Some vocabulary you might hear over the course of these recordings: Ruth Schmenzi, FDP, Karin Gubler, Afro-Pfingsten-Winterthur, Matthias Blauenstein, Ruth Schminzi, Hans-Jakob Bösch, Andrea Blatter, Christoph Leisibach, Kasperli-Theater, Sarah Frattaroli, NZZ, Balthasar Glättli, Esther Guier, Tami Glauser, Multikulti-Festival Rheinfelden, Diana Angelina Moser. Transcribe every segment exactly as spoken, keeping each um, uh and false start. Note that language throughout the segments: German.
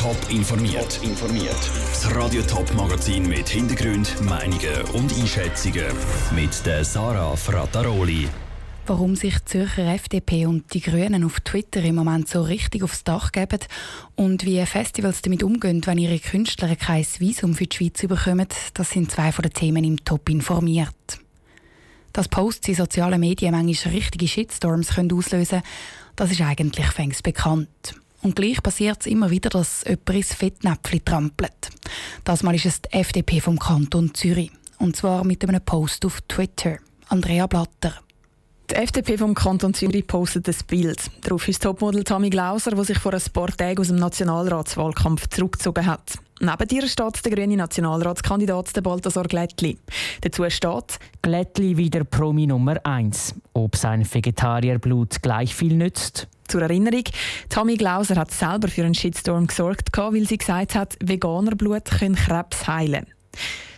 Top informiert. Top informiert. Das Radio Top Magazin mit Hintergrund, Meinungen und Einschätzungen mit der Sarah Frattaroli. Warum sich die Zürcher F D P und die Grünen auf Twitter im Moment so richtig aufs Dach geben und wie Festivals damit umgehen, wenn ihre Künstler kein Visum für die Schweiz bekommen, das sind zwei von den Themen im Top informiert. Dass Posts in sozialen Medien manchmal richtige Shitstorms können auslösen können, das ist eigentlich fängst bekannt. Und gleich passiert es immer wieder, dass jemand ins Fettnäpfchen trampelt. Das Mal ist es die F D P vom Kanton Zürich. Und zwar mit einem Post auf Twitter. Andrea Blatter. Die F D P vom Kanton Zürich postet ein Bild. Darauf ist Topmodel Tami Glauser, die sich vor ein paar Tagen aus dem Nationalratswahlkampf zurückgezogen hat. Neben ihr steht der grüne Nationalratskandidat Balthasar Glättli. Dazu steht «Glättli wieder Promi Nummer eins. Ob sein Vegetarierblut gleich viel nützt?» Zur Erinnerung, Tami Glauser hat selber für einen Shitstorm gesorgt, weil sie gesagt hat, Veganerblut können Krebs heilen.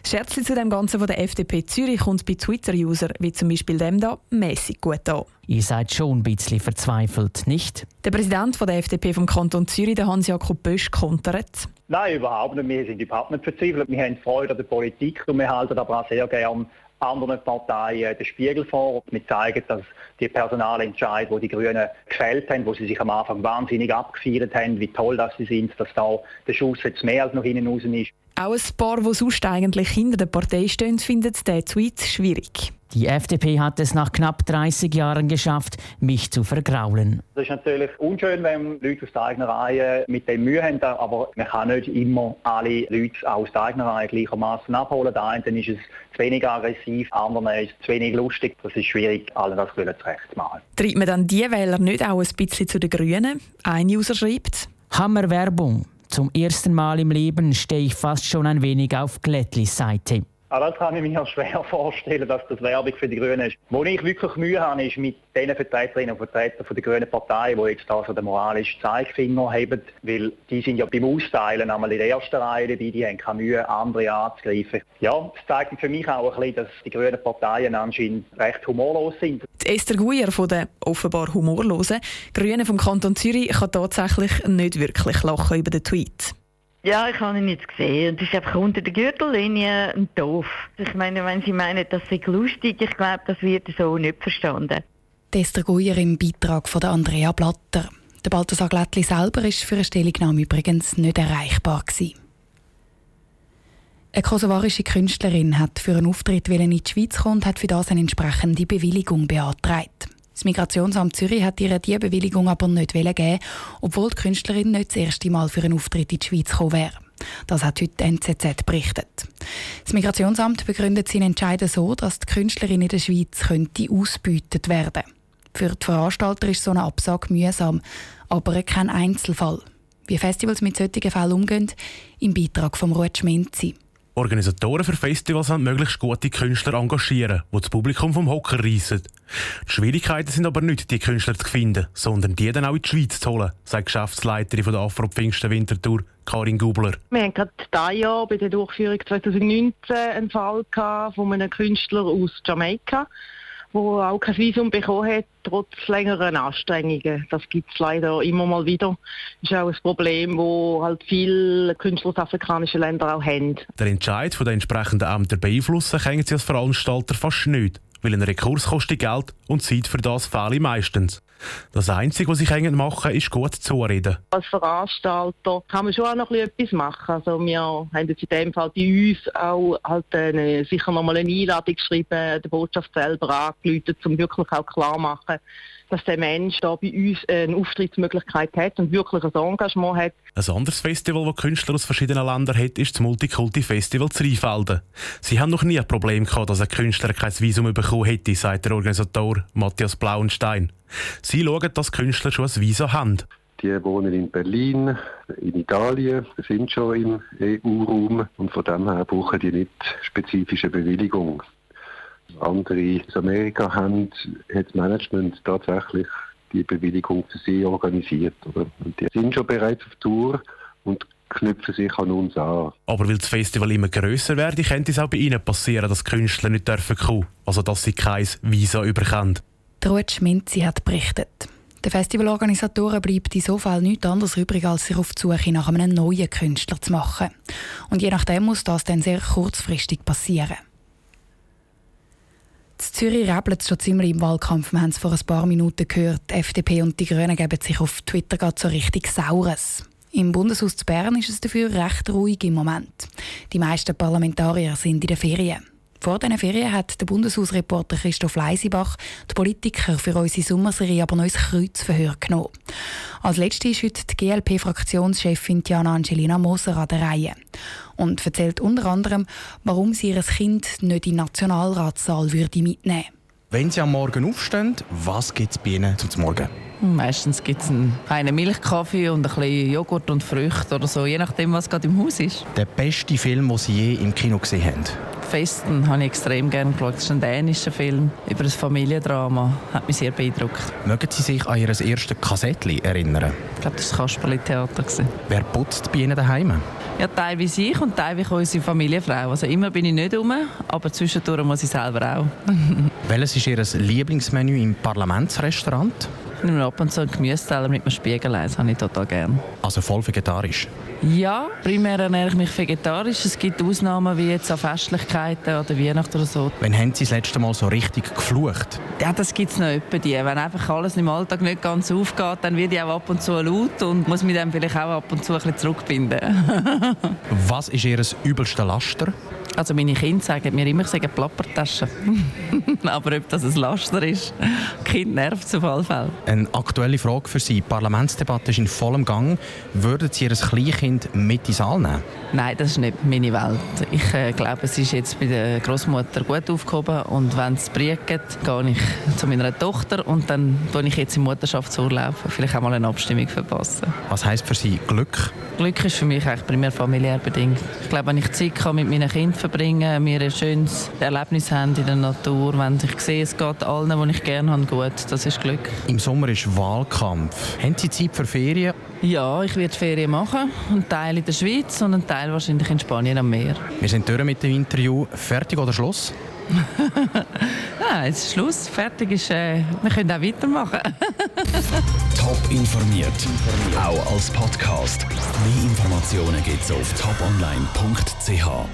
Scherzchen zu dem Ganzen von der F D P Zürich kommt bei Twitter-User wie zum Beispiel dem da mäßig gut an. Ihr seid schon ein bisschen verzweifelt, nicht? Der Präsident von der F D P vom Kanton Zürich, Hans-Jakob Bösch, kontert. Nein, überhaupt nicht. Wir sind überhaupt nicht verzweifelt. Wir haben Freude an der Politik und wir halten aber auch sehr gerne anderen Parteien den Spiegel vor. Wir zeigen, dass die Personalentscheidung, die die Grünen gefällt haben, wo sie sich am Anfang wahnsinnig abgefeiert haben, wie toll dass sie sind, dass da der Schuss jetzt mehr als noch hinten raus ist. Auch ein Paar, die sonst eigentlich hinter der Partei stehen, finden diesen Tweet schwierig. Die F D P hat es nach knapp dreißig Jahren geschafft, mich zu vergraulen. Das ist natürlich unschön, wenn Leute aus der eigenen Reihe mit dem Mühe haben, aber man kann nicht immer alle Leute aus der eigenen Reihe gleichermaßen abholen. Der einen ist es zu wenig aggressiv, der andere ist es zu wenig lustig. Das ist schwierig, alle das zurecht zu machen. Treibt man dann die Wähler nicht auch ein bisschen zu den Grünen? Ein User schreibt «Hammerwerbung. Zum ersten Mal im Leben stehe ich fast schon ein wenig auf Glättlis Seite.» Aber das kann ich mir schwer vorstellen, dass das Werbung für die Grünen ist. Wo ich wirklich Mühe habe, ist mit den Vertreterinnen und Vertretern der Grünen Partei, die jetzt da so den moralischen Zeigefinger haben, weil die sind ja beim Austeilen einmal in der ersten Reihe dabei, die haben keine Mühe, andere anzugreifen. Ja, das zeigt für mich auch ein bisschen, dass die Grünen Parteien anscheinend recht humorlos sind. Die Esther Guier von den offenbar humorlosen Grünen vom Kanton Zürich kann tatsächlich nicht wirklich lachen über den Tweet. Ja, ich habe ihn jetzt gesehen. Das ist einfach unter der Gürtellinie ein Doof. Ich meine, wenn Sie meinen, das sei lustig, ich glaube, das wird so nicht verstanden. Esther Guier im Beitrag von Andrea Blatter. Der Balthasar Glättli selber war für eine Stellungnahme übrigens nicht erreichbar gewesen. Eine kosovarische Künstlerin hat für einen Auftritt in die Schweiz kommen und hat für das eine entsprechende Bewilligung beantragt. Das Migrationsamt Zürich hat ihr diese Bewilligung aber nicht geben, obwohl die Künstlerin nicht das erste Mal für einen Auftritt in die Schweiz gekommen wäre. Das hat heute die N Z Z berichtet. Das Migrationsamt begründet seinen Entscheid so, dass die Künstlerin in der Schweiz könnte ausgebeutet werden. Für die Veranstalter ist so eine Absage mühsam, aber kein Einzelfall. Wie Festivals mit solchen Fällen umgehen, im Beitrag von Ruth Schmenzi. Organisatoren für Festivals wollen möglichst gute Künstler engagieren, die das Publikum vom Hocker reissen. Die Schwierigkeiten sind aber nicht, die Künstler zu finden, sondern die dann auch in die Schweiz zu holen, sagt die Geschäftsleiterin von der Afro-Pfingsten-Winterthur, Karin Gubler. Wir hatten gerade dieses Jahr bei der Durchführung zwanzig neunzehn einen Fall von einem Künstler aus Jamaika, der auch kein Visum bekommen hat, trotz längeren Anstrengungen. Das gibt es leider immer mal wieder. Das ist auch ein Problem, das halt viele Künstler aus afrikanischen Ländern auch haben. Der Entscheid der entsprechenden Ämter beeinflussen können sie als Veranstalter fast nicht, weil ein Rekurs kostet Geld und Zeit für das fehle meistens. Das Einzige, was ich machen kann, ist gut zureden. Als Veranstalter kann man schon auch noch etwas machen. Also wir haben jetzt in dem Fall bei uns auch halt eine, sicher noch mal eine Einladung geschrieben, die Botschaft selber angeläutet, um wirklich auch klar zu machen, dass der Mensch da bei uns eine Auftrittsmöglichkeit hat und wirklich ein Engagement hat. Ein anderes Festival, das Künstler aus verschiedenen Ländern hat, ist das Multikulti-Festival Rheinfelden. Sie haben noch nie ein Problem gehabt, dass ein Künstler kein Visum bekommen hätte, sagt der Organisator Matthias Blauenstein. Sie schauen, dass Künstler schon ein Visum haben. Die wohnen in Berlin, in Italien, sind schon im E U-Raum und von dem her brauchen die nicht spezifische Bewilligung. Andere aus Amerika haben, hat das Management tatsächlich die Bewilligung für sie organisiert. Oder? Und die sind schon bereits auf Tour und knüpfen sich an uns an. Aber weil das Festival immer grösser wird, könnte es auch bei ihnen passieren, dass Künstler nicht kommen dürfen, also dass sie kein Visa bekommen. Ruth Schminzi hat berichtet. Den Festivalorganisatoren bleibt in so Fall nichts anderes übrig, als sich auf die Suche nach einem neuen Künstler zu machen. Und je nachdem muss das dann sehr kurzfristig passieren. In Zürich rebelt es schon ziemlich im Wahlkampf, wir haben es vor ein paar Minuten gehört. Die F D P und die Grünen geben sich auf Twitter gerade so richtig Saures. Im Bundeshaus zu Bern ist es dafür recht ruhig im Moment. Die meisten Parlamentarier sind in den Ferien. Vor diesen Ferien hat der Bundeshausreporter Christoph Leisibach die Politiker für unsere Sommerserie aber noch ins Kreuzverhör genommen. Als Letzte ist heute die G L P-Fraktionschefin Diana Angelina Moser an der Reihe und erzählt unter anderem, warum sie ihr Kind nicht in den Nationalratssaal mitnehmen würde. Wenn Sie am Morgen aufstehen, was gibt es bei Ihnen zum Morgen? Meistens gibt es einen, einen Milchkaffee und ein bisschen Joghurt und Früchte oder so, je nachdem, was gerade im Haus ist. Der beste Film, den Sie je im Kino gesehen haben? «Festen» habe ich extrem gerne geschaut. Das ist ein dänischer Film über ein Familiendrama. Hat mich sehr beeindruckt. Mögen Sie sich an Ihr erstes Kassettchen erinnern? Ich glaube, das war das Kasperli-Theater. Wer putzt bei Ihnen daheim? Ja, teilweise ich und teilweise unsere Familienfrau. Also immer bin ich nicht rum, aber zwischendurch muss ich selber auch. Welches ist Ihr Lieblingsmenü im Parlamentsrestaurant? Ich nehme ab und zu einen Gemüseteller mit einem Spiegelei, habe ich total gerne. Also voll vegetarisch? Ja, primär ernähre ich mich vegetarisch. Es gibt Ausnahmen wie jetzt an Festlichkeiten oder Weihnachten oder so. Wann haben Sie das letzte Mal so richtig geflucht? Ja, das gibt es noch etwa die. Wenn einfach alles im Alltag nicht ganz aufgeht, dann wird ich auch ab und zu laut und muss mich dann vielleicht auch ab und zu ein bisschen zurückbinden. Was ist Ihr übelster Laster? Also meine Kinder sagen mir immer, ich sage Plappertaschen. Aber ob das ein Laster ist, Kind nervt auf alle Fälle. Eine aktuelle Frage für Sie. Die Parlamentsdebatte ist in vollem Gang. Würden Sie Ihr Kleinkind mit in den Saal nehmen? Nein, das ist nicht meine Welt. Ich äh, glaube, es ist jetzt bei der Großmutter gut aufgehoben. Und wenn es bricht, gehe ich zu meiner Tochter und dann tue ich jetzt im Mutterschaftsurlaub vielleicht auch mal eine Abstimmung verpassen. Was heisst für Sie Glück? Glück ist für mich eigentlich primär familiär bedingt. Ich glaube, wenn ich Zeit kann mit meinen Kindern verbringen, wir ein schönes Erlebnis haben in der Natur. Wenn ich sehe, es geht allen, die ich gerne habe, gut. Das ist Glück. Im Sommer ist Wahlkampf. Haben Sie Zeit für Ferien? Ja, ich werde Ferien machen. Ein Teil in der Schweiz und ein Teil wahrscheinlich in Spanien am Meer. Wir sind durch mit dem Interview. Fertig oder Schluss? Nein, jetzt ist Schluss. Fertig ist... Äh, wir können auch weitermachen. Top informiert. Auch als Podcast. Mehr Informationen gibt es auf top online punkt c h.